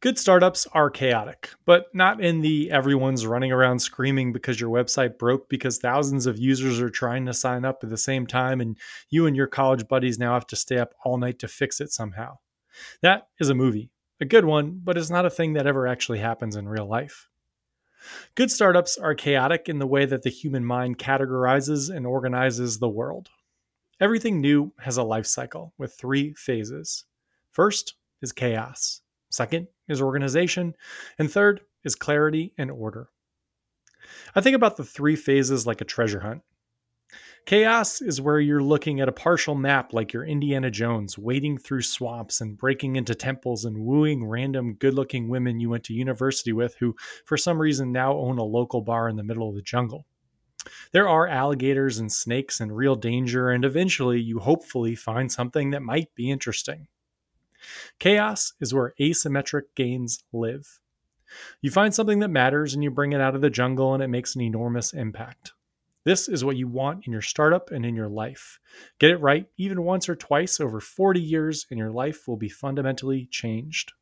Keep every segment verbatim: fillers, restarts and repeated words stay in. Good startups are chaotic, but not in the everyone's running around screaming because your website broke because thousands of users are trying to sign up at the same time and you and your college buddies now have to stay up all night to fix it somehow. That is a movie, a good one, but it's not a thing that ever actually happens in real life. Good startups are chaotic in the way that the human mind categorizes and organizes the world. Everything new has a life cycle with three phases. First is chaos. Second is organization, and third is clarity and order. I think about the three phases like a treasure hunt. Chaos is where you're looking at a partial map like you're Indiana Jones, wading through swamps and breaking into temples and wooing random good-looking women you went to university with who, for some reason, now own a local bar in the middle of the jungle. There are alligators and snakes and real danger, and eventually you hopefully find something that might be interesting. Chaos is where asymmetric gains live. You find something that matters and you bring it out of the jungle and it makes an enormous impact. This is what you want in your startup and in your life. Get it right even once or twice over forty years and your life will be fundamentally changed.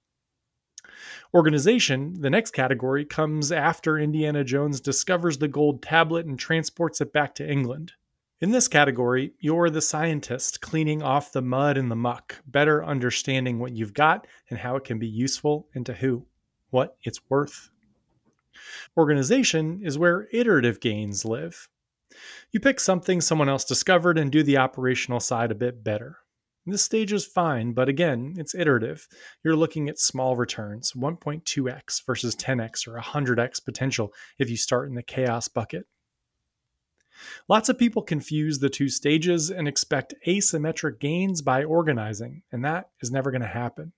Organization, the next category, comes after Indiana Jones discovers the gold tablet and transports it back to England. In this category, you're the scientist cleaning off the mud and the muck, better understanding what you've got and how it can be useful and to who, what it's worth. Organization is where iterative gains live. You pick something someone else discovered and do the operational side a bit better. This stage is fine, but again, it's iterative. You're looking at small returns, one point two x versus ten x or one hundred x potential if you start in the chaos bucket. Lots of people confuse the two stages and expect asymmetric gains by organizing, and that is never going to happen.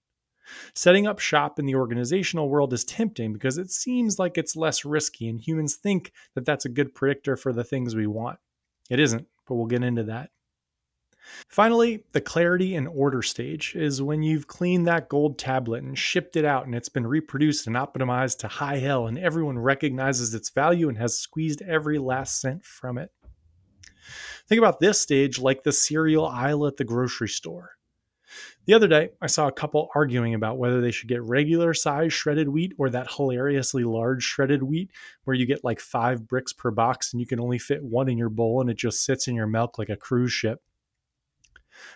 Setting up shop in the organizational world is tempting because it seems like it's less risky, and humans think that that's a good predictor for the things we want. It isn't, but we'll get into that. Finally, the clarity and order stage is when you've cleaned that gold tablet and shipped it out and it's been reproduced and optimized to high hell and everyone recognizes its value and has squeezed every last cent from it. Think about this stage like the cereal aisle at the grocery store. The other day, I saw a couple arguing about whether they should get regular size shredded wheat or that hilariously large shredded wheat where you get like five bricks per box and you can only fit one in your bowl and it just sits in your milk like a cruise ship.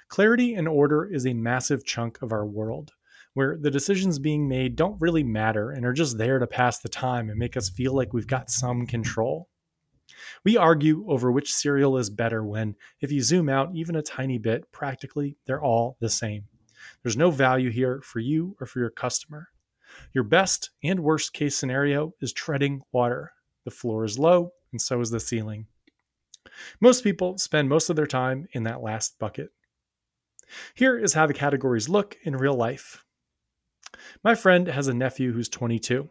Clarity and order is a massive chunk of our world, where the decisions being made don't really matter and are just there to pass the time and make us feel like we've got some control. We argue over which cereal is better when, if you zoom out even a tiny bit, practically they're all the same. There's no value here for you or for your customer. Your best and worst case scenario is treading water. The floor is low, and so is the ceiling. Most people spend most of their time in that last bucket. Here is how the categories look in real life. My friend has a nephew who's twenty-two.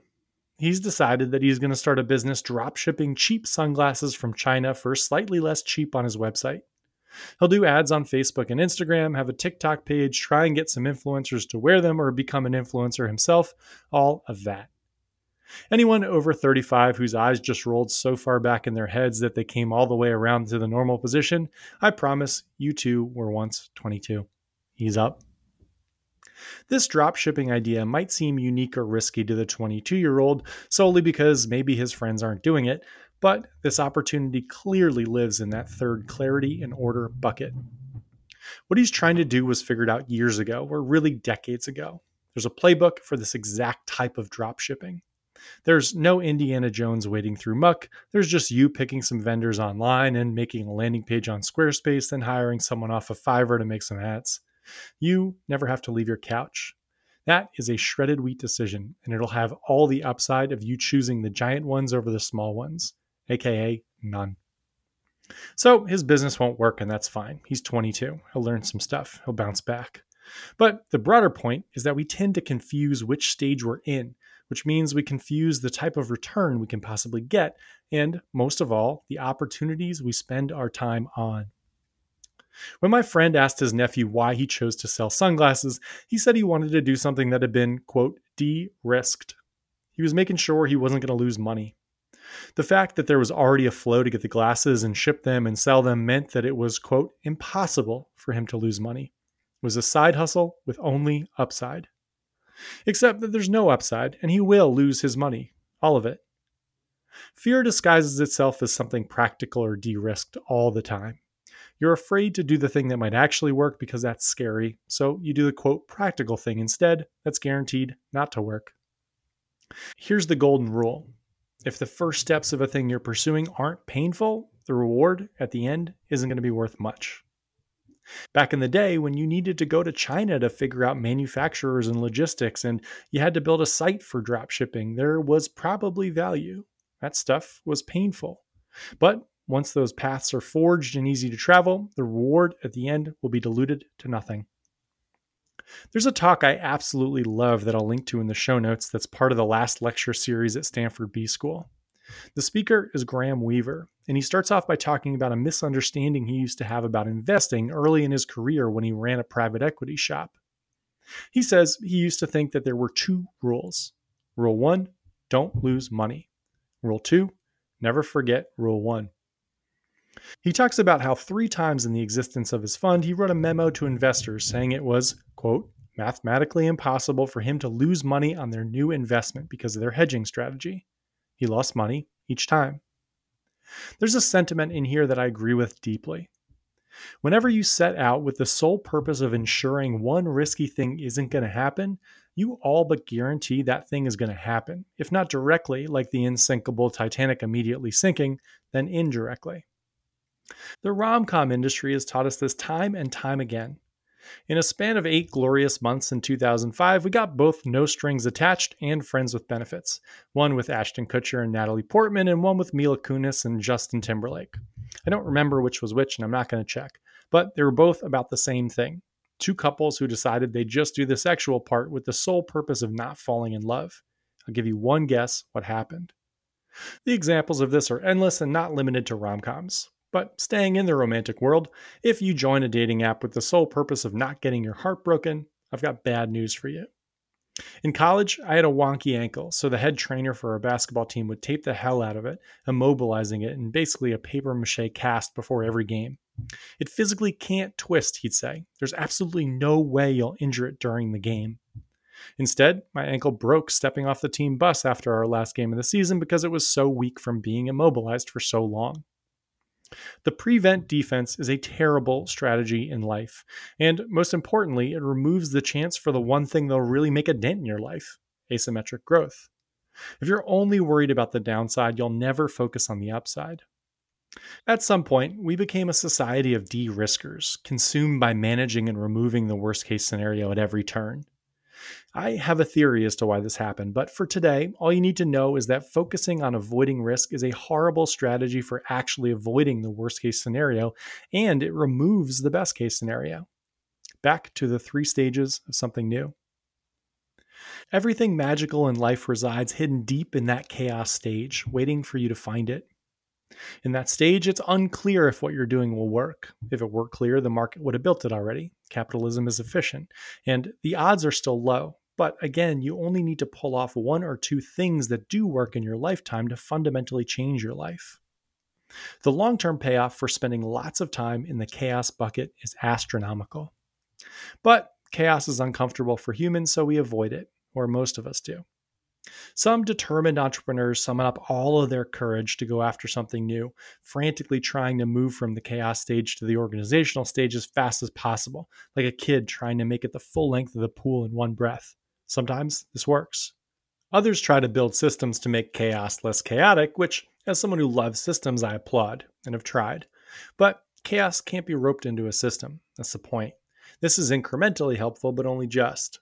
He's decided that he's going to start a business drop shipping cheap sunglasses from China for slightly less cheap on his website. He'll do ads on Facebook and Instagram, have a TikTok page, try and get some influencers to wear them or become an influencer himself, all of that. Anyone over thirty-five whose eyes just rolled so far back in their heads that they came all the way around to the normal position, I promise you two were once twenty-two. Ease up. This dropshipping idea might seem unique or risky to the twenty-two-year-old solely because maybe his friends aren't doing it, but this opportunity clearly lives in that third clarity and order bucket. What he's trying to do was figured out years ago, or really decades ago. There's a playbook for this exact type of dropshipping. There's no Indiana Jones wading through muck. There's just you picking some vendors online and making a landing page on Squarespace, then hiring someone off of Fiverr to make some ads. You never have to leave your couch. That is a shredded wheat decision, and it'll have all the upside of you choosing the giant ones over the small ones, aka none. So his business won't work, and that's fine. He's twenty-two. He'll learn some stuff. He'll bounce back. But the broader point is that we tend to confuse which stage we're in, which means we confuse the type of return we can possibly get, and most of all, the opportunities we spend our time on. When my friend asked his nephew why he chose to sell sunglasses, he said he wanted to do something that had been, quote, de-risked. He was making sure he wasn't going to lose money. The fact that there was already a flow to get the glasses and ship them and sell them meant that it was, quote, impossible for him to lose money. It was a side hustle with only upside. Except that there's no upside, and he will lose his money. All of it. Fear disguises itself as something practical or de-risked all the time. You're afraid to do the thing that might actually work because that's scary, so you do the, quote, practical thing instead that's guaranteed not to work. Here's the golden rule. If the first steps of a thing you're pursuing aren't painful, the reward at the end isn't going to be worth much. Back in the day when you needed to go to China to figure out manufacturers and logistics and you had to build a site for drop shipping, there was probably value. That stuff was painful. But once those paths are forged and easy to travel, the reward at the end will be diluted to nothing. There's a talk I absolutely love that I'll link to in the show notes that's part of the last lecture series at Stanford B School. The speaker is Graham Weaver, and he starts off by talking about a misunderstanding he used to have about investing early in his career when he ran a private equity shop. He says he used to think that there were two rules. Rule one, don't lose money. Rule two, never forget rule one. He talks about how three times in the existence of his fund, he wrote a memo to investors saying it was, quote, mathematically impossible for him to lose money on their new investment because of their hedging strategy. He lost money each time. There's a sentiment in here that I agree with deeply. Whenever you set out with the sole purpose of ensuring one risky thing isn't going to happen, you all but guarantee that thing is going to happen, if not directly, like the unsinkable Titanic immediately sinking, then indirectly. The rom-com industry has taught us this time and time again. In a span of eight glorious months in two thousand five, we got both No Strings Attached and Friends with Benefits, one with Ashton Kutcher and Natalie Portman, and one with Mila Kunis and Justin Timberlake. I don't remember which was which, and I'm not going to check, but they were both about the same thing. Two couples who decided they'd just do the sexual part with the sole purpose of not falling in love. I'll give you one guess what happened. The examples of this are endless and not limited to rom-coms. But staying in the romantic world, if you join a dating app with the sole purpose of not getting your heart broken, I've got bad news for you. In college, I had a wonky ankle, so the head trainer for our basketball team would tape the hell out of it, immobilizing it in basically a papier-mâché cast before every game. It physically can't twist, he'd say. There's absolutely no way you'll injure it during the game. Instead, my ankle broke stepping off the team bus after our last game of the season because it was so weak from being immobilized for so long. The prevent defense is a terrible strategy in life, and most importantly, it removes the chance for the one thing that'll really make a dent in your life, asymmetric growth. If you're only worried about the downside, you'll never focus on the upside. At some point, we became a society of de-riskers, consumed by managing and removing the worst-case scenario at every turn. I have a theory as to why this happened, but for today, all you need to know is that focusing on avoiding risk is a horrible strategy for actually avoiding the worst-case scenario, and it removes the best-case scenario. Back to the three stages of something new. Everything magical in life resides hidden deep in that chaos stage, waiting for you to find it. In that stage, it's unclear if what you're doing will work. If it were clear, the market would have built it already. Capitalism is efficient, and the odds are still low. But again, you only need to pull off one or two things that do work in your lifetime to fundamentally change your life. The long-term payoff for spending lots of time in the chaos bucket is astronomical. But chaos is uncomfortable for humans, so we avoid it, or most of us do. Some determined entrepreneurs summon up all of their courage to go after something new, frantically trying to move from the chaos stage to the organizational stage as fast as possible, like a kid trying to make it the full length of the pool in one breath. Sometimes this works. Others try to build systems to make chaos less chaotic, which, as someone who loves systems, I applaud and have tried. But chaos can't be roped into a system. That's the point. This is incrementally helpful, but only just.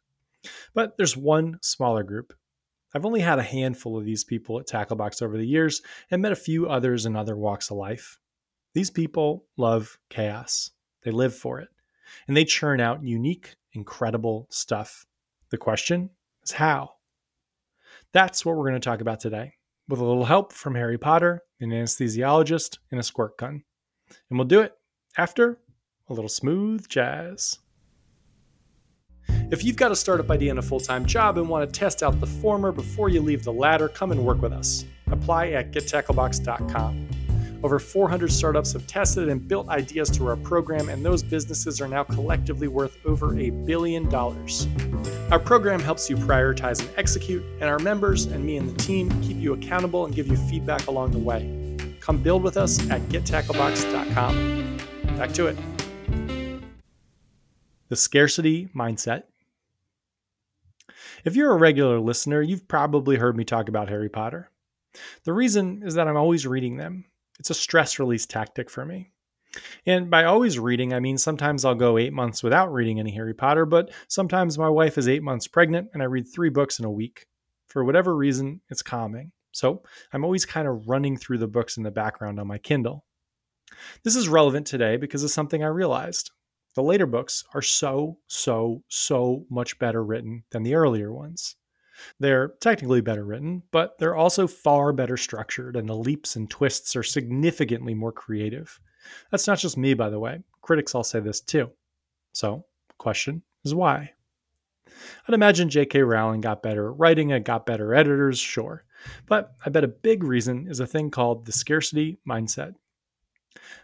But there's one smaller group. I've only had a handful of these people at Tacklebox over the years and met a few others in other walks of life. These people love chaos. They live for it. And they churn out unique incredible stuff. The question is how. That's what we're going to talk about today, with a little help from Harry Potter, an anesthesiologist, and a squirt gun. And we'll do it after a little smooth jazz. If you've got a startup idea and a full-time job and want to test out the former before you leave the latter, come and work with us. Apply at get tacklebox dot com. Over four hundred startups have tested and built ideas through our program, and those businesses are now collectively worth over a billion dollars. Our program helps you prioritize and execute, and our members and me and the team keep you accountable and give you feedback along the way. Come build with us at get tacklebox dot com. Back to it. The scarcity mindset. If you're a regular listener, you've probably heard me talk about Harry Potter. The reason is that I'm always reading them. It's a stress release tactic for me. And by always reading, I mean sometimes I'll go eight months without reading any Harry Potter, but sometimes my wife is eight months pregnant and I read three books in a week. For whatever reason, it's calming. So I'm always kind of running through the books in the background on my Kindle. This is relevant today because of something I realized. The later books are so, so, so much better written than the earlier ones. They're technically better written, but they're also far better structured, and the leaps and twists are significantly more creative. That's not just me, by the way. Critics all say this too. So, the question is why? I'd imagine J K. Rowling got better at writing and got better editors, sure. But I bet a big reason is a thing called the scarcity mindset.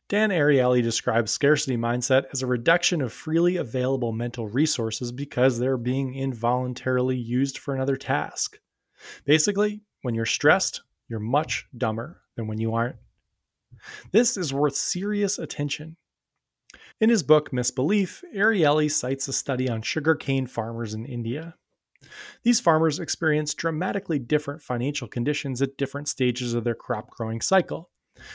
Dan Ariely describes scarcity mindset as a reduction of freely available mental resources because they're being involuntarily used for another task. Basically, when you're stressed, you're much dumber than when you aren't. This is worth serious attention. In his book, Misbelief, Ariely cites a study on sugarcane farmers in India. These farmers experience dramatically different financial conditions at different stages of their crop growing cycle.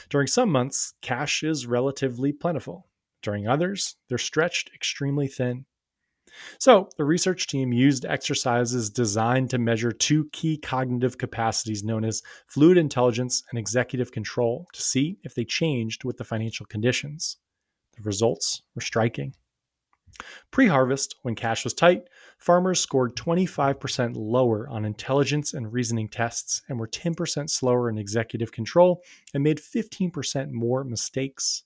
During some months, cash is relatively plentiful. During others, they're stretched extremely thin. So, the research team used exercises designed to measure two key cognitive capacities known as fluid intelligence and executive control to see if they changed with the financial conditions. The results were striking. Pre-harvest, when cash was tight, farmers scored twenty-five percent lower on intelligence and reasoning tests and were ten percent slower in executive control and made fifteen percent more mistakes.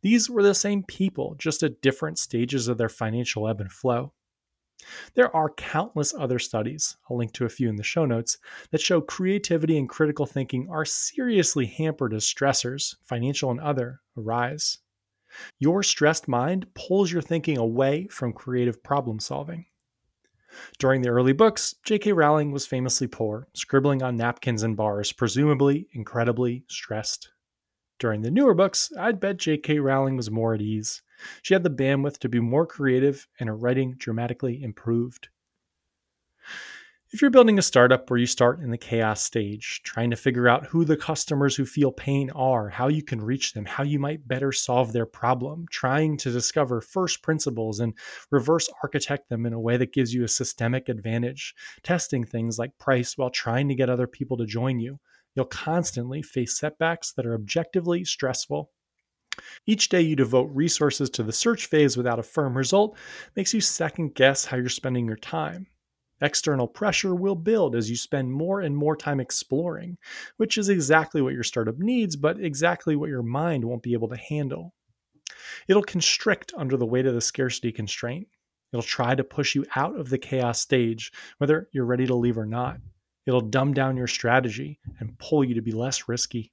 These were the same people, just at different stages of their financial ebb and flow. There are countless other studies, I'll link to a few in the show notes, that show creativity and critical thinking are seriously hampered as stressors, financial and other, arise. Your stressed mind pulls your thinking away from creative problem solving. During the early books, J K. Rowling was famously poor, scribbling on napkins and bars, presumably incredibly stressed. During the newer books, I'd bet J K. Rowling was more at ease. She had the bandwidth to be more creative, and her writing dramatically improved. If you're building a startup where you start in the chaos stage, trying to figure out who the customers who feel pain are, how you can reach them, how you might better solve their problem, trying to discover first principles and reverse architect them in a way that gives you a systemic advantage, testing things like price while trying to get other people to join you, you'll constantly face setbacks that are objectively stressful. Each day you devote resources to the search phase without a firm result makes you second guess how you're spending your time. External pressure will build as you spend more and more time exploring, which is exactly what your startup needs, but exactly what your mind won't be able to handle. It'll constrict under the weight of the scarcity constraint. It'll try to push you out of the chaos stage, whether you're ready to leave or not. It'll dumb down your strategy and pull you to be less risky.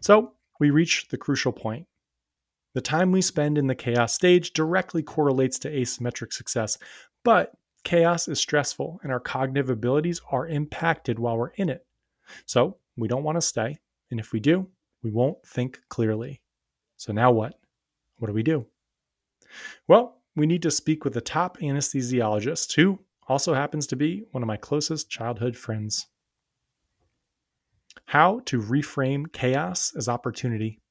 So we reach the crucial point. The time we spend in the chaos stage directly correlates to asymmetric success, but chaos is stressful and our cognitive abilities are impacted while we're in it. So we don't want to stay. And if we do, we won't think clearly. So now what? What do we do? Well, we need to speak with the top anesthesiologist who also happens to be one of my closest childhood friends. How to reframe chaos as opportunity.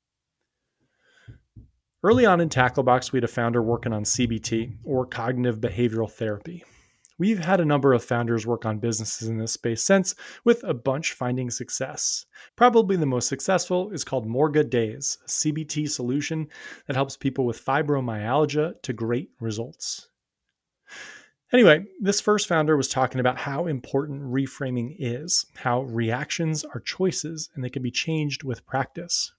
Early on in Tacklebox, we had a founder working on C B T, or cognitive behavioral therapy. We've had a number of founders work on businesses in this space since, with a bunch finding success. Probably the most successful is called More Good Days, a C B T solution that helps people with fibromyalgia to great results. Anyway, this first founder was talking about how important reframing is, how reactions are choices and they can be changed with practice.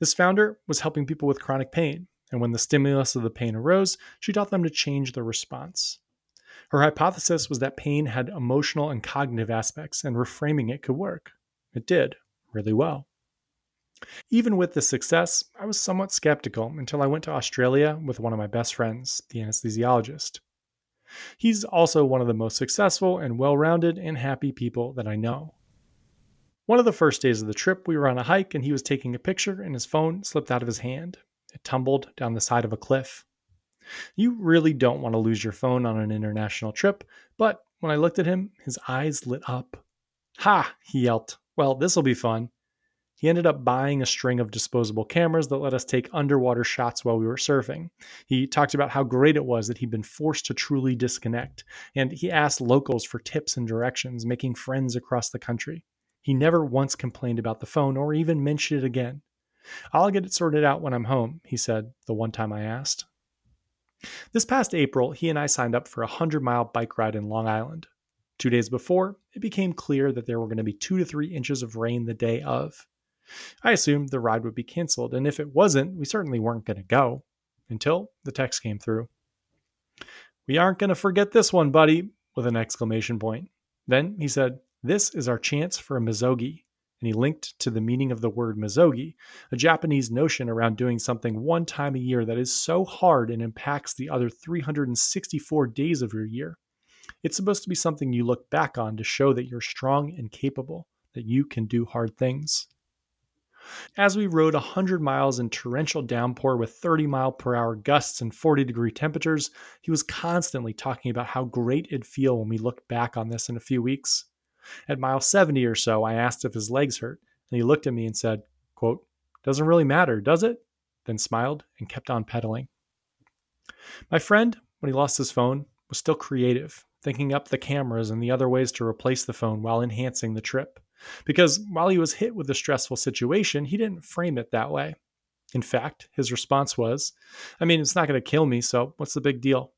This founder was helping people with chronic pain, and when the stimulus of the pain arose, she taught them to change their response. Her hypothesis was that pain had emotional and cognitive aspects, and reframing it could work. It did really well. Even with this success, I was somewhat skeptical until I went to Australia with one of my best friends, the anesthesiologist. He's also one of the most successful and well-rounded and happy people that I know. One of the first days of the trip, we were on a hike and he was taking a picture and his phone slipped out of his hand. It tumbled down the side of a cliff. You really don't want to lose your phone on an international trip, but when I looked at him, his eyes lit up. "Ha!" he yelped. "Well, this'll be fun." He ended up buying a string of disposable cameras that let us take underwater shots while we were surfing. He talked about how great it was that he'd been forced to truly disconnect, and he asked locals for tips and directions, making friends across the country. He never once complained about the phone or even mentioned it again. "I'll get it sorted out when I'm home," he said the one time I asked. This past April, he and I signed up for a hundred-mile bike ride in Long Island. Two days before, it became clear that there were going to be two to three inches of rain the day of. I assumed the ride would be canceled, and if it wasn't, we certainly weren't going to go, until the text came through. "We aren't going to forget this one, buddy," with an exclamation point. Then he said, "This is our chance for a misogi," and he linked to the meaning of the word misogi, a Japanese notion around doing something one time a year that is so hard and impacts the other three hundred sixty-four days of your year. It's supposed to be something you look back on to show that you're strong and capable, that you can do hard things. As we rode one hundred miles in torrential downpour with thirty mile per hour gusts and forty degree temperatures, he was constantly talking about how great it'd feel when we looked back on this in a few weeks. At mile seventy or so, I asked if his legs hurt, and he looked at me and said, quote, "Doesn't really matter, does it?" Then smiled and kept on pedaling. My friend, when he lost his phone, was still creative, thinking up the cameras and the other ways to replace the phone while enhancing the trip. Because while he was hit with a stressful situation, he didn't frame it that way. In fact, his response was, "I mean, it's not going to kill me, so what's the big deal?"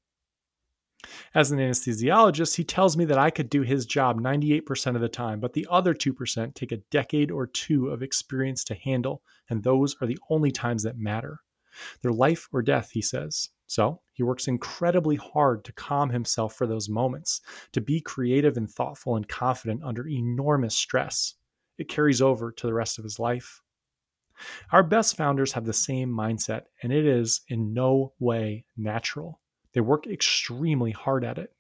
As an anesthesiologist, he tells me that I could do his job ninety-eight percent of the time, but the other two percent take a decade or two of experience to handle, and those are the only times that matter. They're life or death, he says. So he works incredibly hard to calm himself for those moments, to be creative and thoughtful and confident under enormous stress. It carries over to the rest of his life. Our best founders have the same mindset, and it is in no way natural. They work extremely hard at it.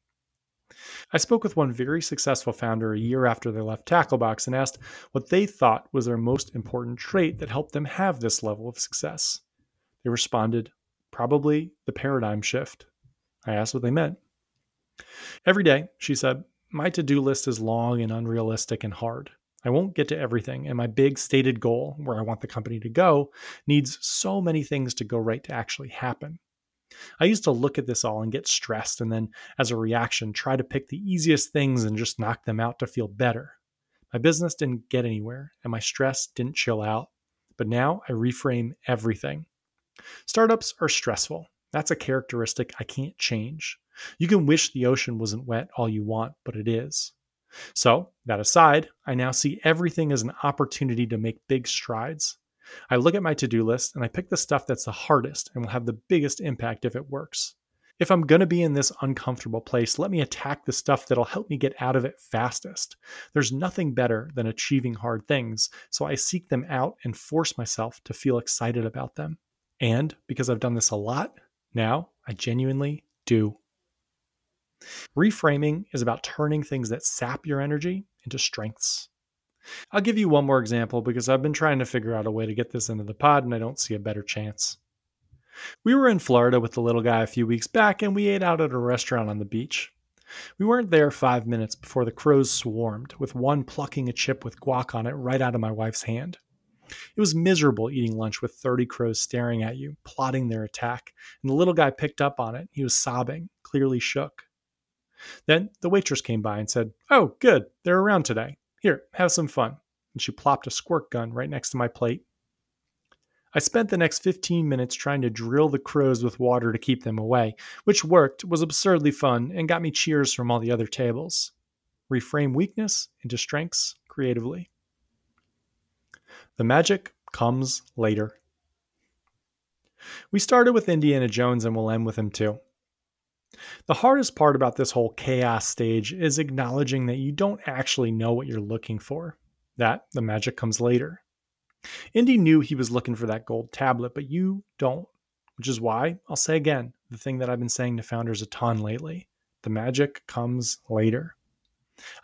I spoke with one very successful founder a year after they left Tacklebox and asked what they thought was their most important trait that helped them have this level of success. They responded, "Probably the paradigm shift." I asked what they meant. "Every day," she said, "my to-do list is long and unrealistic and hard. I won't get to everything, and my big stated goal, where I want the company to go, needs so many things to go right to actually happen. I used to look at this all and get stressed, and then, as a reaction, try to pick the easiest things and just knock them out to feel better. My business didn't get anywhere, and my stress didn't chill out. But now I reframe everything. Startups are stressful. That's a characteristic I can't change. You can wish the ocean wasn't wet all you want, but it is. So, that aside, I now see everything as an opportunity to make big strides. I look at my to-do list and I pick the stuff that's the hardest and will have the biggest impact if it works. If I'm going to be in this uncomfortable place, let me attack the stuff that'll help me get out of it fastest. There's nothing better than achieving hard things, so I seek them out and force myself to feel excited about them. And because I've done this a lot, now I genuinely do." Reframing is about turning things that sap your energy into strengths. I'll give you one more example because I've been trying to figure out a way to get this into the pod and I don't see a better chance. We were in Florida with the little guy a few weeks back and we ate out at a restaurant on the beach. We weren't there five minutes before the crows swarmed, with one plucking a chip with guac on it right out of my wife's hand. It was miserable eating lunch with thirty crows staring at you, plotting their attack, and the little guy picked up on it. He was sobbing, clearly shook. Then the waitress came by and said, "Oh, good, they're around today. Here, have some fun." And she plopped a squirt gun right next to my plate. I spent the next fifteen minutes trying to drill the crows with water to keep them away, which worked, was absurdly fun, and got me cheers from all the other tables. Reframe weakness into strengths creatively. The magic comes later. We started with Indiana Jones and we'll end with him too. The hardest part about this whole chaos stage is acknowledging that you don't actually know what you're looking for, that the magic comes later. Indy knew he was looking for that gold tablet, but you don't, which is why I'll say again the thing that I've been saying to founders a ton lately. The magic comes later.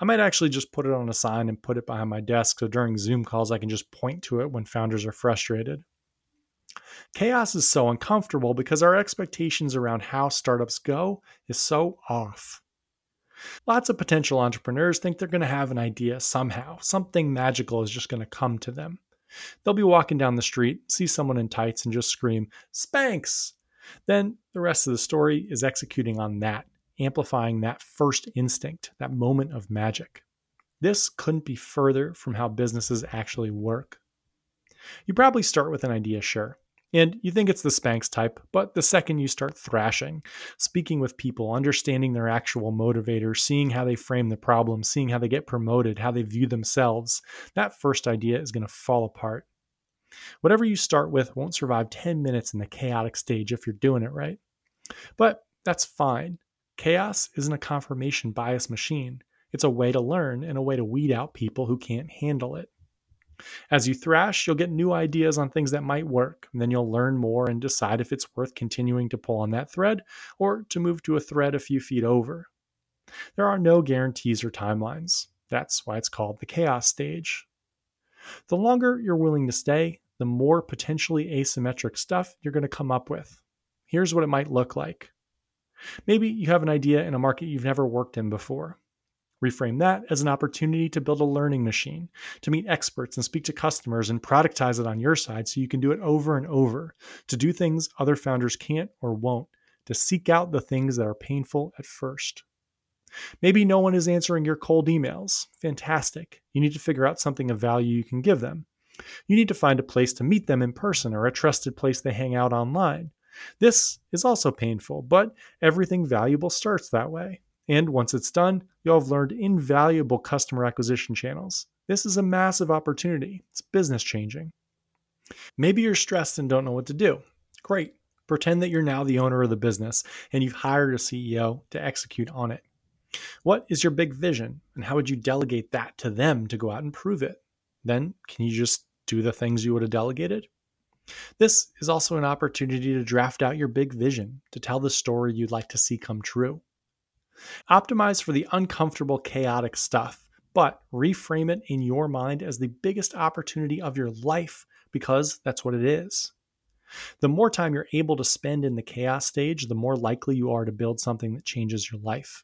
I might actually just put it on a sign and put it behind my desk so during Zoom calls I can just point to it when founders are frustrated. Chaos is so uncomfortable because our expectations around how startups go is so off. Lots of potential entrepreneurs think they're going to have an idea somehow. Something magical is just going to come to them. They'll be walking down the street, see someone in tights, and just scream, "Spanx!" Then the rest of the story is executing on that, amplifying that first instinct, that moment of magic. This couldn't be further from how businesses actually work. You probably start with an idea, sure, and you think it's the Spanx type, but the second you start thrashing, speaking with people, understanding their actual motivators, seeing how they frame the problem, seeing how they get promoted, how they view themselves, that first idea is going to fall apart. Whatever you start with won't survive ten minutes in the chaotic stage if you're doing it right. But that's fine. Chaos isn't a confirmation bias machine. It's a way to learn and a way to weed out people who can't handle it. As you thrash, you'll get new ideas on things that might work, and then you'll learn more and decide if it's worth continuing to pull on that thread or to move to a thread a few feet over. There are no guarantees or timelines. That's why it's called the chaos stage. The longer you're willing to stay, the more potentially asymmetric stuff you're going to come up with. Here's what it might look like. Maybe you have an idea in a market you've never worked in before. Reframe that as an opportunity to build a learning machine, to meet experts and speak to customers and productize it on your side so you can do it over and over, to do things other founders can't or won't, to seek out the things that are painful at first. Maybe no one is answering your cold emails. Fantastic. You need to figure out something of value you can give them. You need to find a place to meet them in person or a trusted place they hang out online. This is also painful, but everything valuable starts that way. And once it's done, you'll have learned invaluable customer acquisition channels. This is a massive opportunity. It's business changing. Maybe you're stressed and don't know what to do. Great. Pretend that you're now the owner of the business and you've hired a C E O to execute on it. What is your big vision and how would you delegate that to them to go out and prove it? Then can you just do the things you would have delegated? This is also an opportunity to draft out your big vision, to tell the story you'd like to see come true. Optimize for the uncomfortable, chaotic stuff, but reframe it in your mind as the biggest opportunity of your life because that's what it is. The more time you're able to spend in the chaos stage, the more likely you are to build something that changes your life.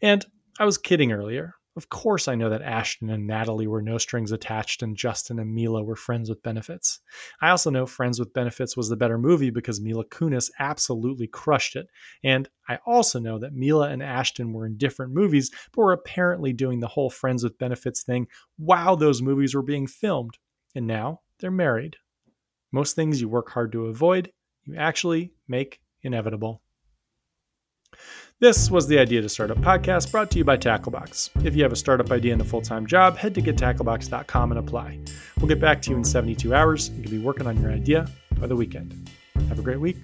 And I was kidding earlier. Of course I know that Ashton and Natalie were no strings attached and Justin and Mila were Friends with Benefits. I also know Friends with Benefits was the better movie because Mila Kunis absolutely crushed it. And I also know that Mila and Ashton were in different movies, but were apparently doing the whole Friends with Benefits thing while those movies were being filmed. And now they're married. Most things you work hard to avoid, you actually make inevitable. This was the Idea to Startup podcast brought to you by Tacklebox. If you have a startup idea and a full-time job, head to get tacklebox dot com and apply. We'll get back to you in seventy-two hours and you can be working on your idea by the weekend. Have a great week.